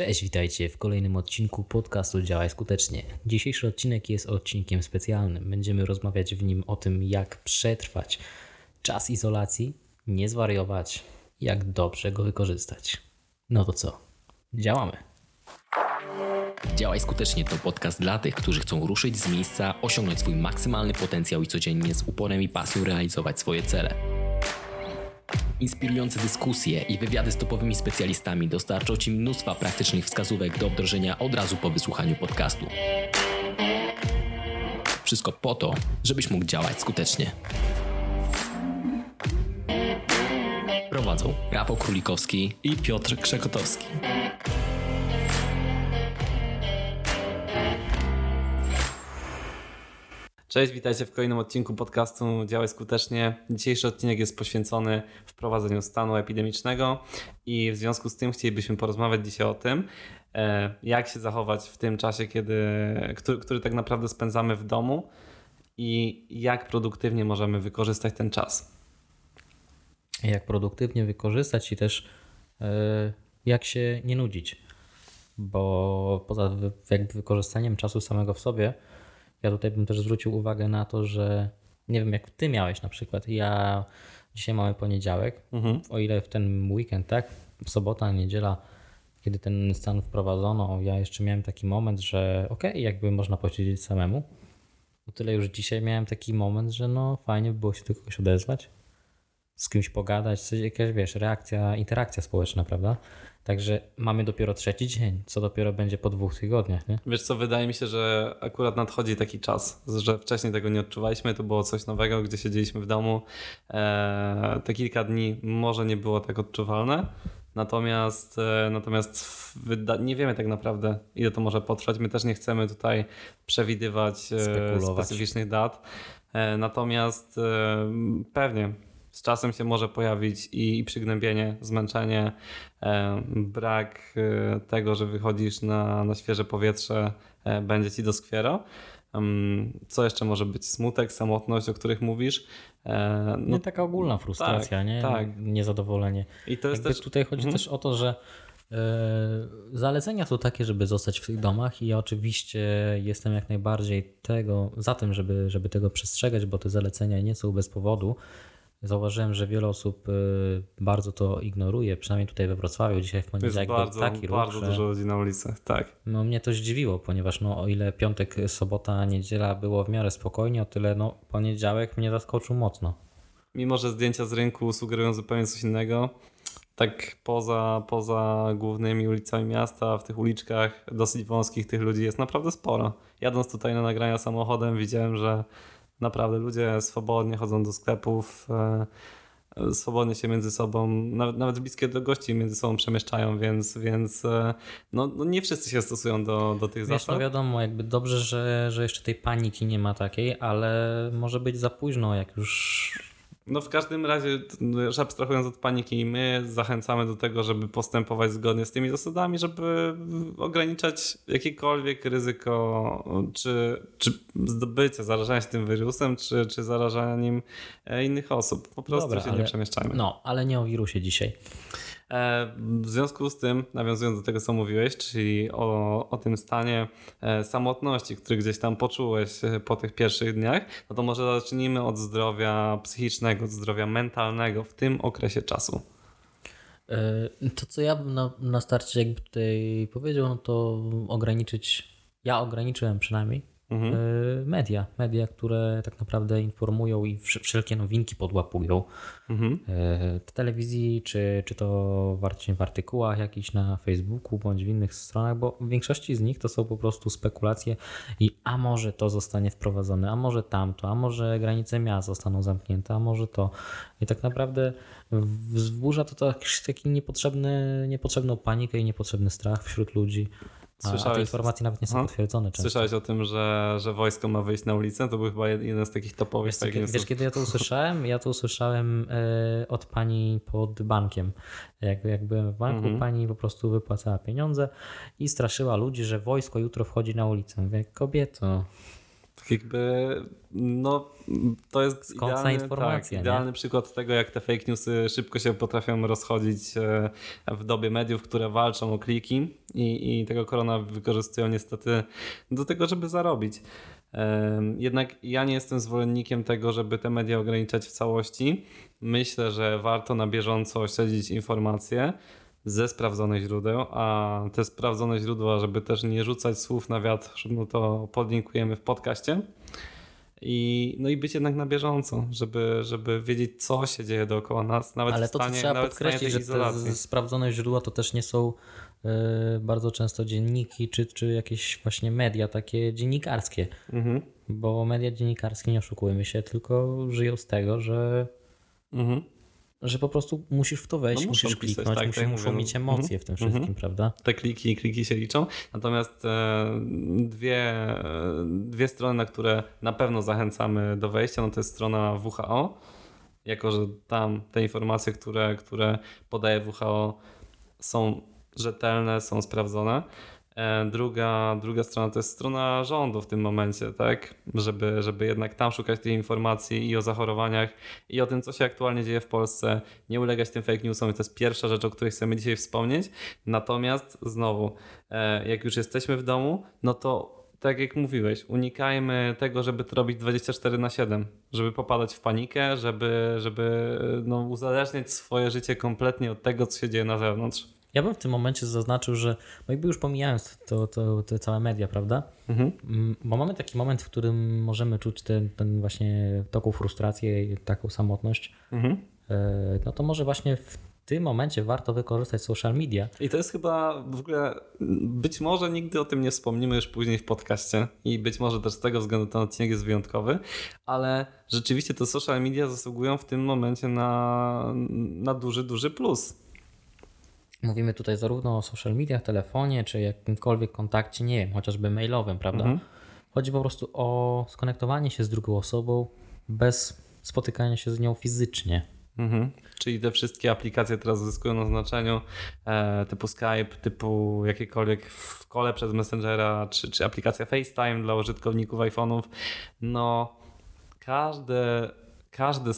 Cześć, witajcie w kolejnym odcinku podcastu Działaj Skutecznie. Dzisiejszy odcinek jest odcinkiem specjalnym. Będziemy rozmawiać w nim o tym, jak przetrwać czas izolacji, nie zwariować, jak dobrze go wykorzystać. No to co? Działamy! Działaj Skutecznie to podcast dla tych, którzy chcą ruszyć z miejsca, osiągnąć swój maksymalny potencjał i codziennie z uporem i pasją realizować swoje cele. Inspirujące dyskusje i wywiady z topowymi specjalistami dostarczą Ci mnóstwa praktycznych wskazówek do wdrożenia od razu po wysłuchaniu podcastu. Wszystko po to, żebyś mógł działać skutecznie. Prowadzą Rafał Królikowski i Piotr Krzekotowski. Cześć, witajcie w kolejnym odcinku podcastu Działaj Skutecznie. Dzisiejszy odcinek jest poświęcony wprowadzeniu stanu epidemicznego i w związku z tym chcielibyśmy porozmawiać dzisiaj o tym, jak się zachować w tym czasie, który tak naprawdę spędzamy w domu i jak produktywnie możemy wykorzystać ten czas. Jak produktywnie wykorzystać i też jak się nie nudzić, bo poza jakby wykorzystaniem czasu samego w sobie, ja tutaj bym też zwrócił uwagę na to, że nie wiem, jak ty miałeś na przykład. Ja dzisiaj mamy poniedziałek, o ile w ten weekend, tak? Sobota, niedziela, kiedy ten stan wprowadzono, ja jeszcze miałem taki moment, że okej, jakby można posiedzieć samemu. O tyle już dzisiaj miałem taki moment, że no fajnie by było się do kogoś odezwać, z kimś pogadać, coś, jakaś reakcja, interakcja społeczna, prawda? Także mamy dopiero trzeci dzień, co dopiero będzie po 2 tygodniach, nie? Wiesz co, wydaje mi się, że akurat nadchodzi taki czas, że wcześniej tego nie odczuwaliśmy, to było coś nowego, gdzie siedzieliśmy w domu. Te kilka dni może nie było tak odczuwalne, natomiast nie wiemy tak naprawdę, ile to może potrwać. My też nie chcemy tutaj przewidywać specyficznych dat, natomiast pewnie z czasem się może pojawić i przygnębienie, zmęczenie, brak tego, że wychodzisz na świeże powietrze, będzie ci doskwiero. Co jeszcze może być? Smutek, samotność, o których mówisz. No taka ogólna frustracja, tak, nie? Tak. Niezadowolenie. I to jest też... Tutaj chodzi też o to, że zalecenia są takie, żeby zostać w tych domach i ja oczywiście jestem jak najbardziej za tym, żeby tego przestrzegać, bo te zalecenia nie są bez powodu. Zauważyłem, że wiele osób bardzo to ignoruje, przynajmniej tutaj we Wrocławiu. Dzisiaj w poniedziałek był taki ruch. Bardzo dużo ludzi na ulicach, tak. No mnie to zdziwiło, ponieważ o ile piątek, sobota, niedziela było w miarę spokojnie, o tyle poniedziałek mnie zaskoczył mocno. Mimo że zdjęcia z rynku sugerują zupełnie coś innego, tak poza głównymi ulicami miasta, w tych uliczkach dosyć wąskich tych ludzi jest naprawdę sporo. Jadąc tutaj na nagrania samochodem widziałem, że naprawdę ludzie swobodnie chodzą do sklepów, swobodnie się między sobą, nawet bliskie do gości między sobą przemieszczają, więc nie wszyscy się stosują do tych zasad. No wiadomo, jakby dobrze, że jeszcze tej paniki nie ma takiej, ale może być za późno, jak już... No w każdym razie, już abstrahując od paniki, my zachęcamy do tego, żeby postępować zgodnie z tymi zasadami, żeby ograniczać jakiekolwiek ryzyko czy zdobycia, zarażania się tym wirusem, czy zarażaniem innych osób. Po prostu nie przemieszczajmy. No, ale nie o wirusie dzisiaj. W związku z tym, nawiązując do tego, co mówiłeś, czyli o tym stanie samotności, który gdzieś tam poczułeś po tych pierwszych dniach, no to może zacznijmy od zdrowia psychicznego, od zdrowia mentalnego w tym okresie czasu. To, co ja bym na starcie jakby tutaj powiedział, no to ograniczyłem przynajmniej media, które tak naprawdę informują i wszelkie nowinki podłapują. W telewizji, czy to w artykułach jakichś na Facebooku bądź w innych stronach, bo w większości z nich to są po prostu spekulacje i a może to zostanie wprowadzone, a może tamto, a może granice miast zostaną zamknięte, a może to. I tak naprawdę wzburza to taki niepotrzebną panikę i niepotrzebny strach wśród ludzi. A te informacje nawet nie są potwierdzone. Często. Słyszałeś o tym, że wojsko ma wyjść na ulicę? To był chyba jeden z takich topowych. Wiesz, kiedy ja to usłyszałem? Ja to usłyszałem od pani pod bankiem. Jak byłem w banku, pani po prostu wypłacała pieniądze i straszyła ludzi, że wojsko jutro wchodzi na ulicę. Mówię, kobieto... to jest skądna informacja, idealny przykład tego, jak te fake newsy szybko się potrafią rozchodzić w dobie mediów, które walczą o kliki, i tego korona wykorzystują niestety do tego, żeby zarobić. Jednak ja nie jestem zwolennikiem tego, żeby te media ograniczać w całości. Myślę, że warto na bieżąco śledzić informacje ze sprawdzonych źródeł, a te sprawdzone źródła, żeby też nie rzucać słów na wiatr, no to podlinkujemy w podcaście. I być jednak na bieżąco, żeby wiedzieć, co się dzieje dookoła nas, nawet ale w stanie, to, co trzeba podkreślić, że te sprawdzone źródła to też nie są bardzo często dzienniki czy jakieś właśnie media takie dziennikarskie, bo media dziennikarskie, nie oszukujmy się, tylko żyją z tego, że po prostu musisz w to wejść, musisz kliknąć, pisać, tak, muszą mieć emocje w tym wszystkim, prawda? Te kliki się liczą, natomiast dwie strony, na które na pewno zachęcamy do wejścia, no to jest strona WHO, jako że tam te informacje, które podaje WHO, są rzetelne, są sprawdzone. Druga strona to jest strona rządu w tym momencie, tak? Żeby jednak tam szukać tych informacji i o zachorowaniach, i o tym, co się aktualnie dzieje w Polsce, nie ulegać tym fake newsom. I to jest pierwsza rzecz, o której chcemy dzisiaj wspomnieć. Natomiast znowu, jak już jesteśmy w domu, no to tak jak mówiłeś, unikajmy tego, żeby to robić 24/7, żeby popadać w panikę, żeby no, uzależniać swoje życie kompletnie od tego, co się dzieje na zewnątrz. Ja bym w tym momencie zaznaczył, że no jakby już pomijając te całe media, prawda? Bo mamy taki moment, w którym możemy czuć ten właśnie taką frustrację i taką samotność. No to może właśnie w tym momencie warto wykorzystać social media. I to jest chyba w ogóle, być może nigdy o tym nie wspomnimy już później w podcaście i być może też z tego względu ten odcinek jest wyjątkowy, ale rzeczywiście te social media zasługują w tym momencie na duży plus. Mówimy tutaj zarówno o social mediach, telefonie, czy jakimkolwiek kontakcie, nie wiem, chociażby mailowym, prawda? Chodzi po prostu o skonektowanie się z drugą osobą bez spotykania się z nią fizycznie. Czyli te wszystkie aplikacje teraz zyskują na znaczeniu, typu Skype, typu jakiekolwiek w kole przez Messengera, czy aplikacja FaceTime dla użytkowników iPhone'ów. No Każdy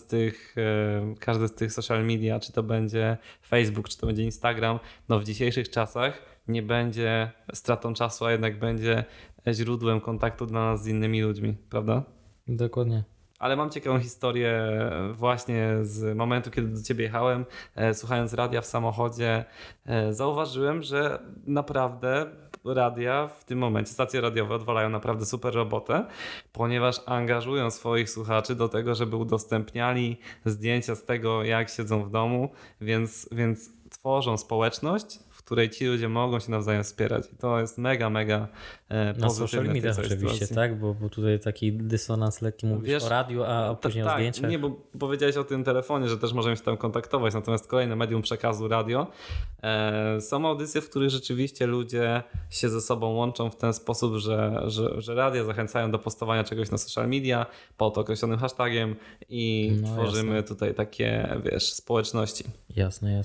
z tych social media, czy to będzie Facebook, czy to będzie Instagram, no w dzisiejszych czasach nie będzie stratą czasu, a jednak będzie źródłem kontaktu dla nas z innymi ludźmi, prawda? Dokładnie. Ale mam ciekawą historię właśnie z momentu, kiedy do ciebie jechałem, słuchając radia w samochodzie, zauważyłem, że naprawdę radia w tym momencie, stacje radiowe odwalają naprawdę super robotę, ponieważ angażują swoich słuchaczy do tego, żeby udostępniali zdjęcia z tego, jak siedzą w domu, więc tworzą społeczność, w której ci ludzie mogą się nawzajem wspierać. I to jest mega pozytywne. Na social mediach oczywiście, tak? Bo tutaj taki dysonans lekki, mówisz, wiesz, o radiu, a później o zdjęciach. Nie, bo powiedziałeś o tym telefonie, że też możemy się tam kontaktować, natomiast kolejne medium przekazu, radio. Są audycje, w których rzeczywiście ludzie się ze sobą łączą w ten sposób, że radia zachęcają do postowania czegoś na social media pod określonym hashtagiem i tworzymy tutaj takie, wiesz, społeczności. Jasne.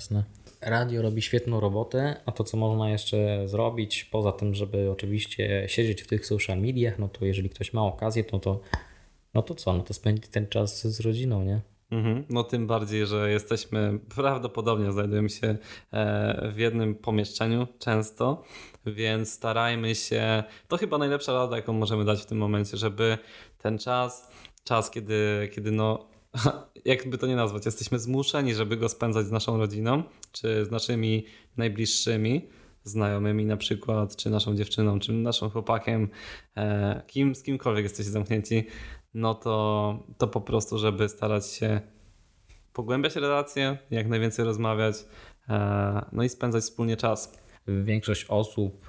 Radio robi świetną robotę, a to, co można jeszcze zrobić, poza tym, żeby oczywiście siedzieć w tych social mediach, no to jeżeli ktoś ma okazję, to spędzić ten czas z rodziną, nie? No tym bardziej, że jesteśmy, prawdopodobnie znajdujemy się w jednym pomieszczeniu często, więc starajmy się, to chyba najlepsza rada, jaką możemy dać w tym momencie, żeby ten czas kiedy no jakby to nie nazwać, jesteśmy zmuszeni, żeby go spędzać z naszą rodziną, czy z naszymi najbliższymi znajomymi na przykład, czy naszą dziewczyną, czy naszym chłopakiem, z kimkolwiek jesteście zamknięci, no to po prostu, żeby starać się pogłębiać relacje, jak najwięcej rozmawiać, no i spędzać wspólnie czas. Większość osób,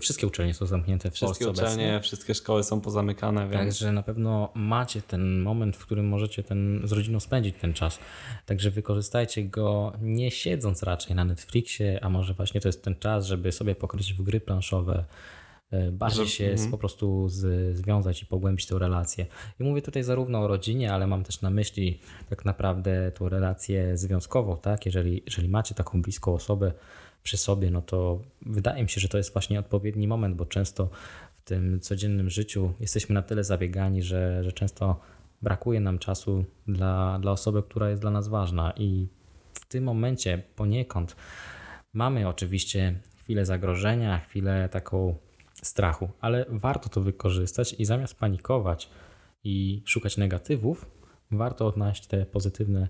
wszystkie uczelnie są zamknięte w Polsce obecnie. Wszystkie uczelnie, wszystkie szkoły są pozamykane. Więc... Także na pewno macie ten moment, w którym możecie z rodziną spędzić ten czas. Także wykorzystajcie go nie siedząc raczej na Netflixie, a może właśnie to jest ten czas, żeby sobie pokryć w gry planszowe, bardziej się po prostu związać i pogłębić tę relację. I mówię tutaj zarówno o rodzinie, ale mam też na myśli tak naprawdę tą relację związkową, tak? Jeżeli macie taką bliską osobę przy sobie, no to wydaje mi się, że to jest właśnie odpowiedni moment, bo często w tym codziennym życiu jesteśmy na tyle zabiegani, że często brakuje nam czasu dla osoby, która jest dla nas ważna. I w tym momencie poniekąd mamy oczywiście chwilę zagrożenia, chwilę taką strachu, ale warto to wykorzystać i zamiast panikować i szukać negatywów, warto odnaleźć te pozytywne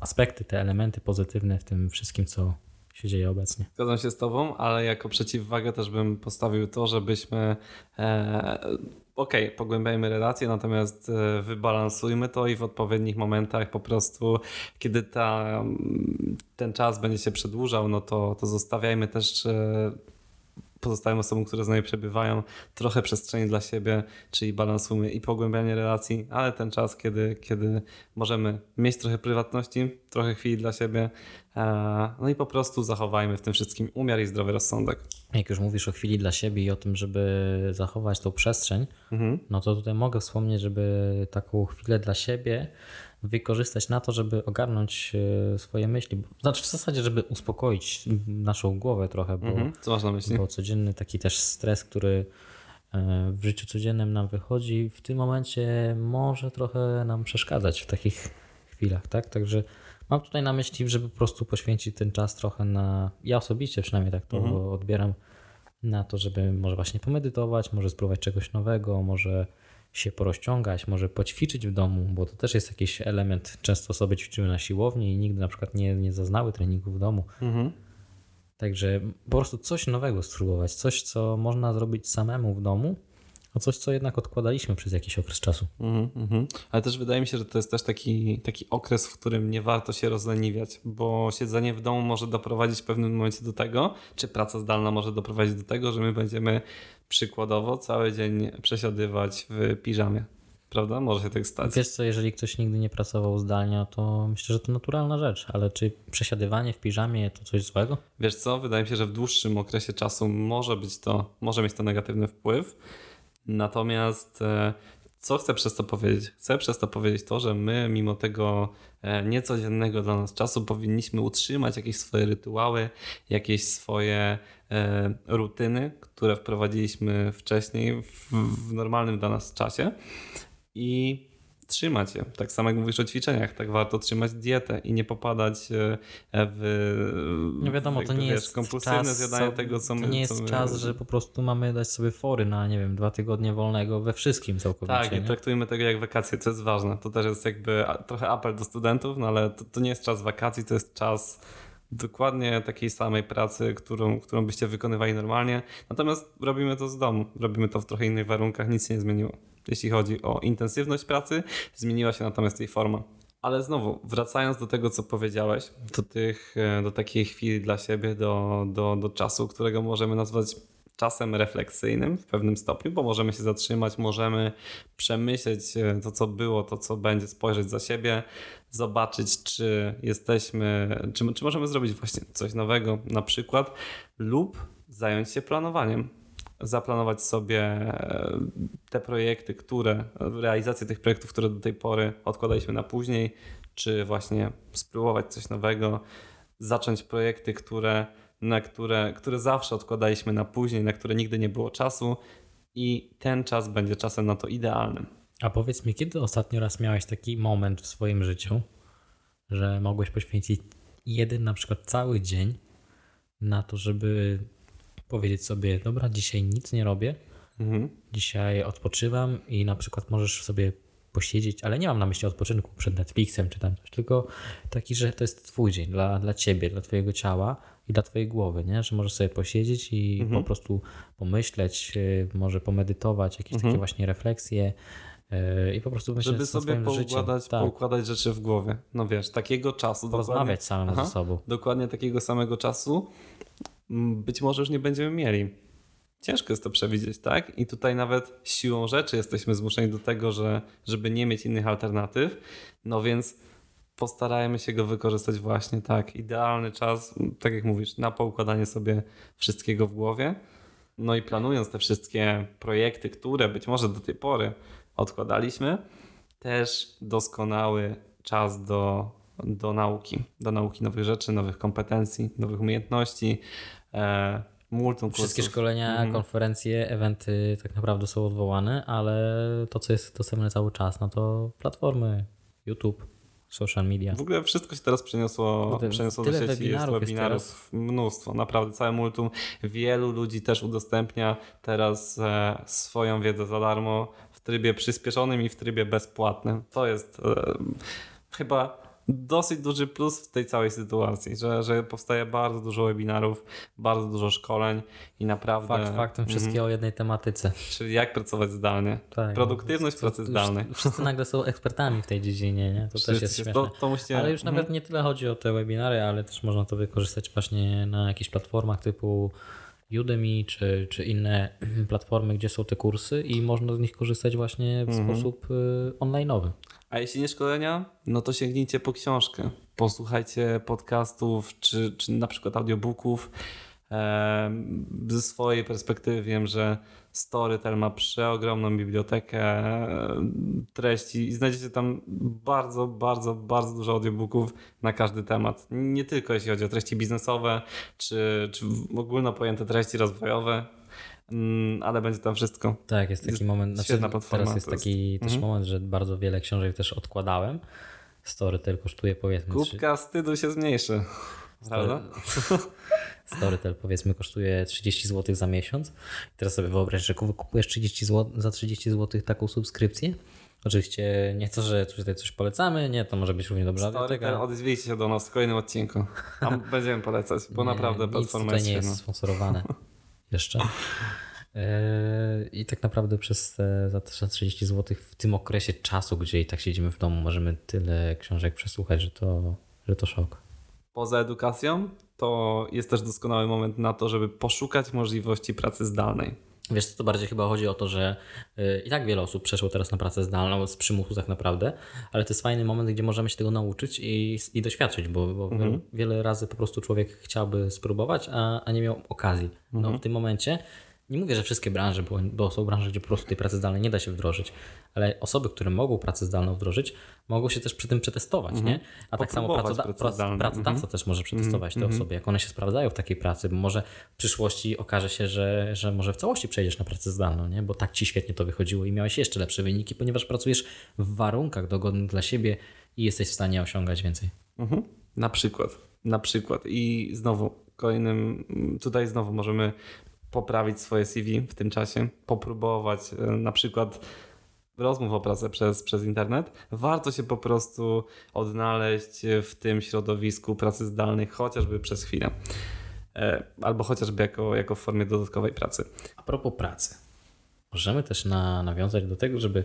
aspekty, te elementy pozytywne w tym wszystkim, co się dzieje obecnie. Zgadzam się z tobą, ale jako przeciwwagę też bym postawił to, żebyśmy pogłębiajmy relacje, natomiast wybalansujmy to i w odpowiednich momentach po prostu, kiedy ten czas będzie się przedłużał, no to zostawiajmy też pozostałym osobom, które z nami przebywają, trochę przestrzeni dla siebie, czyli balansujmy i pogłębianie relacji, ale ten czas, kiedy możemy mieć trochę prywatności, trochę chwili dla siebie, no i po prostu zachowajmy w tym wszystkim umiar i zdrowy rozsądek. Jak już mówisz o chwili dla siebie i o tym, żeby zachować tą przestrzeń, no to tutaj mogę wspomnieć, żeby taką chwilę dla siebie wykorzystać na to, żeby ogarnąć swoje myśli. Znaczy w zasadzie, żeby uspokoić naszą głowę trochę, bo codzienny taki też stres, który w życiu codziennym nam wychodzi, w tym momencie może trochę nam przeszkadzać w takich chwilach, tak? Także mam tutaj na myśli, żeby po prostu poświęcić ten czas trochę na, ja osobiście przynajmniej tak to odbieram, na to, żeby może właśnie pomedytować, może spróbować czegoś nowego, może się porozciągać, może poćwiczyć w domu, bo to też jest jakiś element. Często osoby ćwiczyły na siłowni i nigdy na przykład nie zaznały treningu w domu. Także po prostu coś nowego spróbować, coś, co można zrobić samemu w domu, a coś, co jednak odkładaliśmy przez jakiś okres czasu. Ale też wydaje mi się, że to jest też taki okres, w którym nie warto się rozleniwiać, bo siedzenie w domu może doprowadzić w pewnym momencie do tego, czy praca zdalna może doprowadzić do tego, że my będziemy przykładowo cały dzień przesiadywać w piżamie. Prawda? Może się tak stać. Wiesz co, jeżeli ktoś nigdy nie pracował zdalnie, to myślę, że to naturalna rzecz, ale czy przesiadywanie w piżamie to coś złego? Wiesz co, wydaje mi się, że w dłuższym okresie czasu może mieć to negatywny wpływ. Natomiast co chcę przez to powiedzieć? Chcę przez to powiedzieć to, że my mimo tego niecodziennego dla nas czasu powinniśmy utrzymać jakieś swoje rytuały, jakieś swoje rutyny, które wprowadziliśmy wcześniej w normalnym dla nas czasie i trzymać je. Tak samo jak mówisz o ćwiczeniach, tak warto trzymać dietę i nie popadać w nie wiadomo, to nie jest kompulsywne zjadanie tego, co my... To nie jest czas, że po prostu mamy dać sobie fory na, 2 tygodnie wolnego we wszystkim całkowicie. Tak, nie? I traktujmy tego jak wakacje, co jest ważne. To też jest jakby trochę apel do studentów, no ale to nie jest czas wakacji, to jest czas dokładnie takiej samej pracy, którą byście wykonywali normalnie. Natomiast robimy to z domu, robimy to w trochę innych warunkach, nic się nie zmieniło. Jeśli chodzi o intensywność pracy, zmieniła się natomiast jej forma. Ale znowu, wracając do tego, co powiedziałeś, do takiej chwili dla siebie, do czasu, którego możemy nazwać czasem refleksyjnym w pewnym stopniu, bo możemy się zatrzymać, możemy przemyśleć to, co było, to, co będzie, spojrzeć za siebie, zobaczyć, czy możemy zrobić właśnie coś nowego na przykład lub zająć się planowaniem. Zaplanować sobie te projekty, realizację tych projektów, które do tej pory odkładaliśmy na później, czy właśnie spróbować coś nowego, zacząć projekty, które zawsze odkładaliśmy na później, na które nigdy nie było czasu i ten czas będzie czasem na to idealnym. A powiedz mi, kiedy ostatnio raz miałeś taki moment w swoim życiu, że mogłeś poświęcić jeden na przykład cały dzień na to, żeby powiedzieć sobie, dobra, dzisiaj nic nie robię, dzisiaj odpoczywam i na przykład możesz sobie posiedzieć, ale nie mam na myśli odpoczynku przed Netflixem czy tam coś, tylko taki, że to jest twój dzień dla ciebie, dla twojego ciała i dla twojej głowy, nie? Że możesz sobie posiedzieć i po prostu pomyśleć, może pomedytować, jakieś takie właśnie refleksje, i po prostu myśleć o swoim życiu. Żeby sobie poukładać rzeczy w głowie. No wiesz, takiego czasu. Porozmawiać samemu ze sobą. Dokładnie takiego samego czasu być może już nie będziemy mieli. Ciężko jest to przewidzieć, tak? I tutaj nawet siłą rzeczy jesteśmy zmuszeni do tego, żeby nie mieć innych alternatyw. No więc postarajmy się go wykorzystać właśnie tak. Idealny czas, tak jak mówisz, na poukładanie sobie wszystkiego w głowie. No i planując te wszystkie projekty, które być może do tej pory odkładaliśmy, też doskonały czas do nauki nowych rzeczy, nowych kompetencji, nowych umiejętności, multum kursów. Wszystkie szkolenia, konferencje, eventy tak naprawdę są odwołane, ale to, co jest dostępne cały czas, no to platformy, YouTube, social media. W ogóle wszystko się teraz przeniosło do sieci. Webinarów jest teraz mnóstwo, naprawdę całe multum. Wielu ludzi też udostępnia teraz swoją wiedzę za darmo w trybie przyspieszonym i w trybie bezpłatnym. To jest chyba dosyć duży plus w tej całej sytuacji, że powstaje bardzo dużo webinarów, bardzo dużo szkoleń i naprawdę... Faktem wszystkie o jednej tematyce. Czyli jak pracować zdalnie. Tak, produktywność pracy zdalnej. Wszyscy nagle są ekspertami w tej dziedzinie, nie? To też jest śmieszne. Ale już nawet nie tyle chodzi o te webinary, ale też można to wykorzystać właśnie na jakichś platformach typu Udemy czy inne platformy, gdzie są te kursy i można z nich korzystać właśnie w sposób online'owy. A jeśli nie szkolenia, no to sięgnijcie po książkę. Posłuchajcie podcastów czy na przykład audiobooków. Ze swojej perspektywy wiem, że Storytel ma przeogromną bibliotekę treści i znajdziecie tam bardzo, bardzo, bardzo dużo audiobooków na każdy temat. Nie tylko jeśli chodzi o treści biznesowe czy ogólno pojęte treści rozwojowe, ale będzie tam wszystko. Tak, jest taki moment. Świetna platforma. Teraz jest taki też moment, że bardzo wiele książek też odkładałem. Storytel kosztuje powiedzmy... Kubka wstydu się zmniejszy. Prawda? Storytel powiedzmy kosztuje 30 zł za miesiąc. Teraz sobie wyobraź, że kupujesz 30 zł, za 30 zł taką subskrypcję. Oczywiście nie to, że tutaj coś polecamy, nie, to może być równie dobrze. Storytel, odezwijcie się do nas w kolejnym odcinku. Tam będziemy polecać, bo naprawdę platforma jest świetna. Nic tutaj nie jest sponsorowane jeszcze. I tak naprawdę przez za 30 zł w tym okresie czasu, gdzie i tak siedzimy w domu, możemy tyle książek przesłuchać, że to szok. Poza edukacją to jest też doskonały moment na to, żeby poszukać możliwości pracy zdalnej. Wiesz co, to bardziej chyba chodzi o to, że i tak wiele osób przeszło teraz na pracę zdalną z przymusu tak naprawdę, ale to jest fajny moment, gdzie możemy się tego nauczyć i doświadczyć, bo wiele razy po prostu człowiek chciałby spróbować, a nie miał okazji. No w tym momencie nie mówię, że wszystkie branże, bo są branże, gdzie po prostu tej pracy zdalnej nie da się wdrożyć, ale osoby, które mogą pracę zdalną wdrożyć, mogą się też przy tym przetestować, nie? A tak samo pracodawca też może przetestować te osoby, jak one się sprawdzają w takiej pracy, bo może w przyszłości okaże się, że może w całości przejdziesz na pracę zdalną, nie? Bo tak ci świetnie to wychodziło i miałeś jeszcze lepsze wyniki, ponieważ pracujesz w warunkach dogodnych dla siebie i jesteś w stanie osiągać więcej. Na przykład. I znowu tutaj możemy poprawić swoje CV w tym czasie, popróbować na przykład rozmów o pracę przez internet. Warto się po prostu odnaleźć w tym środowisku pracy zdalnej chociażby przez chwilę. Albo chociażby jako w formie dodatkowej pracy. A propos pracy, możemy też nawiązać do tego, żeby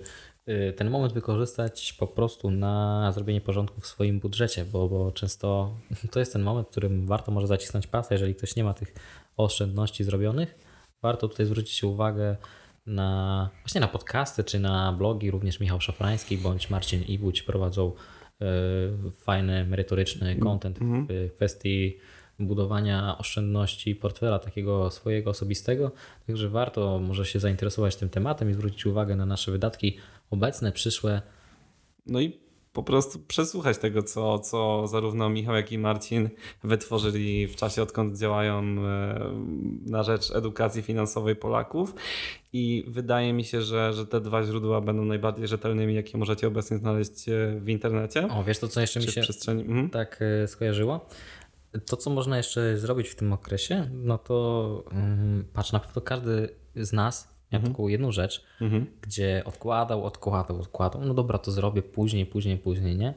ten moment wykorzystać po prostu na zrobienie porządku w swoim budżecie, bo często to jest ten moment, w którym warto może zacisnąć pasa, jeżeli ktoś nie ma tych oszczędności zrobionych. Warto tutaj zwrócić uwagę właśnie na podcasty czy na blogi. Również Michał Szafrański bądź Marcin Iwuć prowadzą fajny, merytoryczny content w kwestii budowania oszczędności portfela takiego swojego osobistego. Także warto może się zainteresować tym tematem i zwrócić uwagę na nasze wydatki obecne, przyszłe. No i po prostu przesłuchać tego, co zarówno Michał, jak i Marcin wytworzyli w czasie, odkąd działają na rzecz edukacji finansowej Polaków. I wydaje mi się, że te dwa źródła będą najbardziej rzetelnymi, jakie możecie obecnie znaleźć w internecie. O, wiesz to, co jeszcze mi się tak skojarzyło? To, co można jeszcze zrobić w tym okresie, no to patrz, na pewno każdy z nas miał taką jedną rzecz, gdzie odkładał. No dobra, to zrobię później, nie?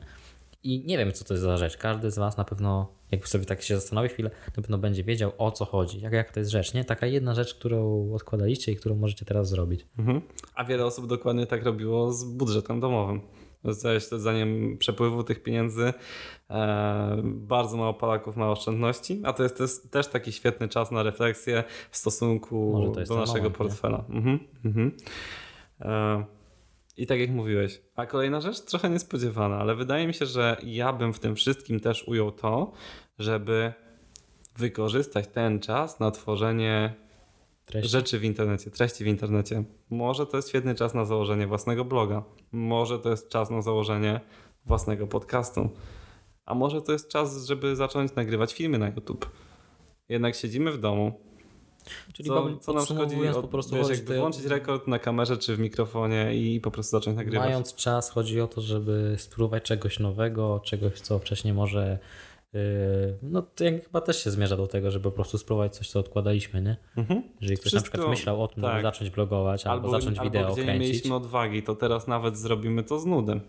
I nie wiem, co to jest za rzecz. Każdy z was na pewno, jak sobie tak się zastanowi chwilę, na pewno będzie wiedział, o co chodzi, jak to jest rzecz, nie? Taka jedna rzecz, którą odkładaliście i którą możecie teraz zrobić. A wiele osób dokładnie tak robiło z budżetem domowym. Ze śledzeniem przepływu tych pieniędzy. Bardzo mało Polaków ma oszczędności, a to jest też taki świetny czas na refleksję w stosunku do naszego portfela. I tak jak mówiłeś. A kolejna rzecz trochę niespodziewana, ale wydaje mi się, że ja bym w tym wszystkim też ujął to, żeby wykorzystać ten czas na tworzenie rzeczy w internecie, treści w internecie. Może to jest świetny czas na założenie własnego bloga. Może to jest czas na założenie własnego podcastu. A może to jest czas, żeby zacząć nagrywać filmy na YouTube. Jednak siedzimy w domu, Czyli co nam szkodzi, po prostu włączyć rekord na kamerze czy w mikrofonie i po prostu zacząć nagrywać. Mając czas, chodzi o to, żeby spróbować czegoś nowego, czegoś, co wcześniej może... No to chyba też się zmierza do tego, żeby po prostu spróbować coś, co odkładaliśmy, nie? Mhm. Jeżeli ktoś na przykład myślał o tym, żeby zacząć blogować albo zacząć wideo kręcić. Albo mieliśmy odwagi, to teraz nawet zrobimy to z nudem.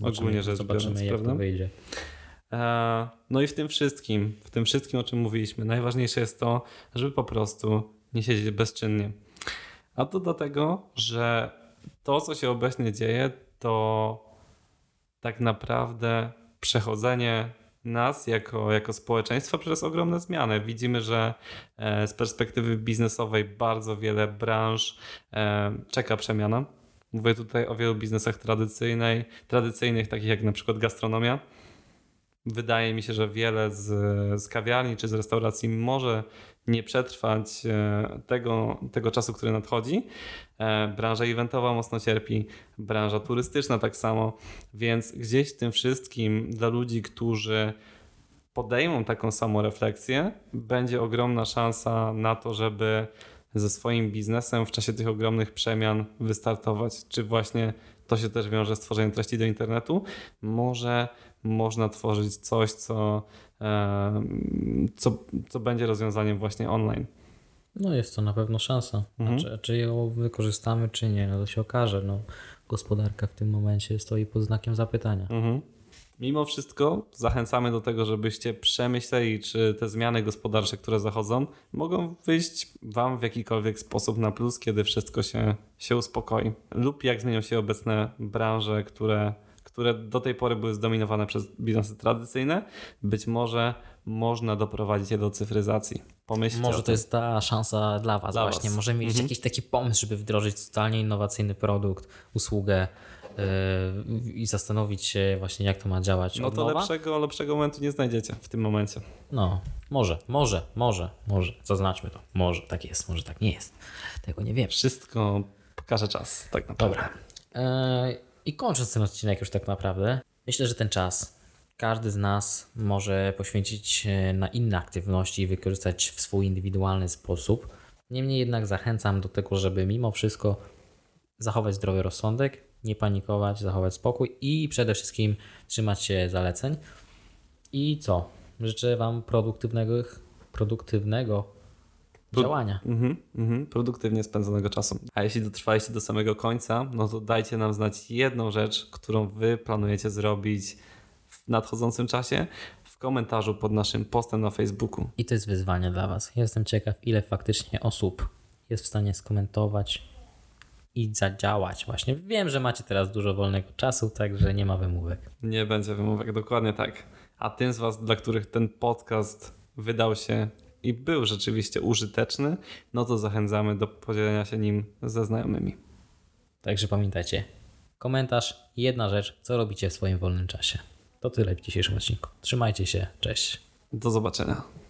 Ogólnie rzecz biorąc, prawda? Zobaczymy, jak to wyjdzie. No i w tym wszystkim, o czym mówiliśmy, najważniejsze jest to, żeby po prostu nie siedzieć bezczynnie. A to dlatego, że to, co się obecnie dzieje, to tak naprawdę przechodzenie nas jako społeczeństwa przez ogromne zmiany. Widzimy, że z perspektywy biznesowej bardzo wiele branż czeka przemiana. Mówię tutaj o wielu biznesach tradycyjnych, takich jak na przykład gastronomia. Wydaje mi się, że wiele z kawiarni czy z restauracji może nie przetrwać tego czasu, który nadchodzi. Branża eventowa mocno cierpi, branża turystyczna tak samo, więc gdzieś w tym wszystkim dla ludzi, którzy podejmą taką samą refleksję, będzie ogromna szansa na to, żeby ze swoim biznesem w czasie tych ogromnych przemian wystartować. Czy właśnie to się też wiąże z tworzeniem treści do internetu? Może można tworzyć coś, co będzie rozwiązaniem właśnie online. No jest to na pewno szansa. Mhm. Czy ją wykorzystamy, czy nie, to się okaże. Gospodarka w tym momencie stoi pod znakiem zapytania. Mhm. Mimo wszystko zachęcamy do tego, żebyście przemyśleli, czy te zmiany gospodarcze, które zachodzą, mogą wyjść wam w jakikolwiek sposób na plus, kiedy wszystko się uspokoi. Lub jak zmienią się obecne branże, które do tej pory były zdominowane przez biznesy tradycyjne, być może można doprowadzić je do cyfryzacji. Pomyślcie może o tym. To jest ta szansa dla was właśnie. Was. Może mieć jakiś taki pomysł, żeby wdrożyć totalnie innowacyjny produkt, usługę i zastanowić się właśnie, jak to ma działać. No to lepszego momentu nie znajdziecie w tym momencie. No, może. Zaznaczmy to. Może tak jest, może tak nie jest. Tego nie wiem. Wszystko pokaże czas tak naprawdę. Dobra. I kończąc ten odcinek już tak naprawdę, myślę, że ten czas każdy z nas może poświęcić na inne aktywności i wykorzystać w swój indywidualny sposób. Niemniej jednak zachęcam do tego, żeby mimo wszystko zachować zdrowy rozsądek, nie panikować, zachować spokój i przede wszystkim trzymać się zaleceń. I co? Życzę wam produktywnego działania. Produktywnie spędzonego czasu. A jeśli dotrwaliście do samego końca, no to dajcie nam znać jedną rzecz, którą wy planujecie zrobić w nadchodzącym czasie w komentarzu pod naszym postem na Facebooku. I to jest wyzwanie dla was. Jestem ciekaw, ile faktycznie osób jest w stanie skomentować i zadziałać właśnie. Wiem, że macie teraz dużo wolnego czasu, także nie ma wymówek. Nie będzie wymówek, dokładnie tak. A tym z was, dla których ten podcast wydał się i był rzeczywiście użyteczny, no to zachęcamy do podzielenia się nim ze znajomymi. Także pamiętajcie, komentarz, jedna rzecz, co robicie w swoim wolnym czasie. To tyle w dzisiejszym odcinku. Trzymajcie się, cześć. Do zobaczenia.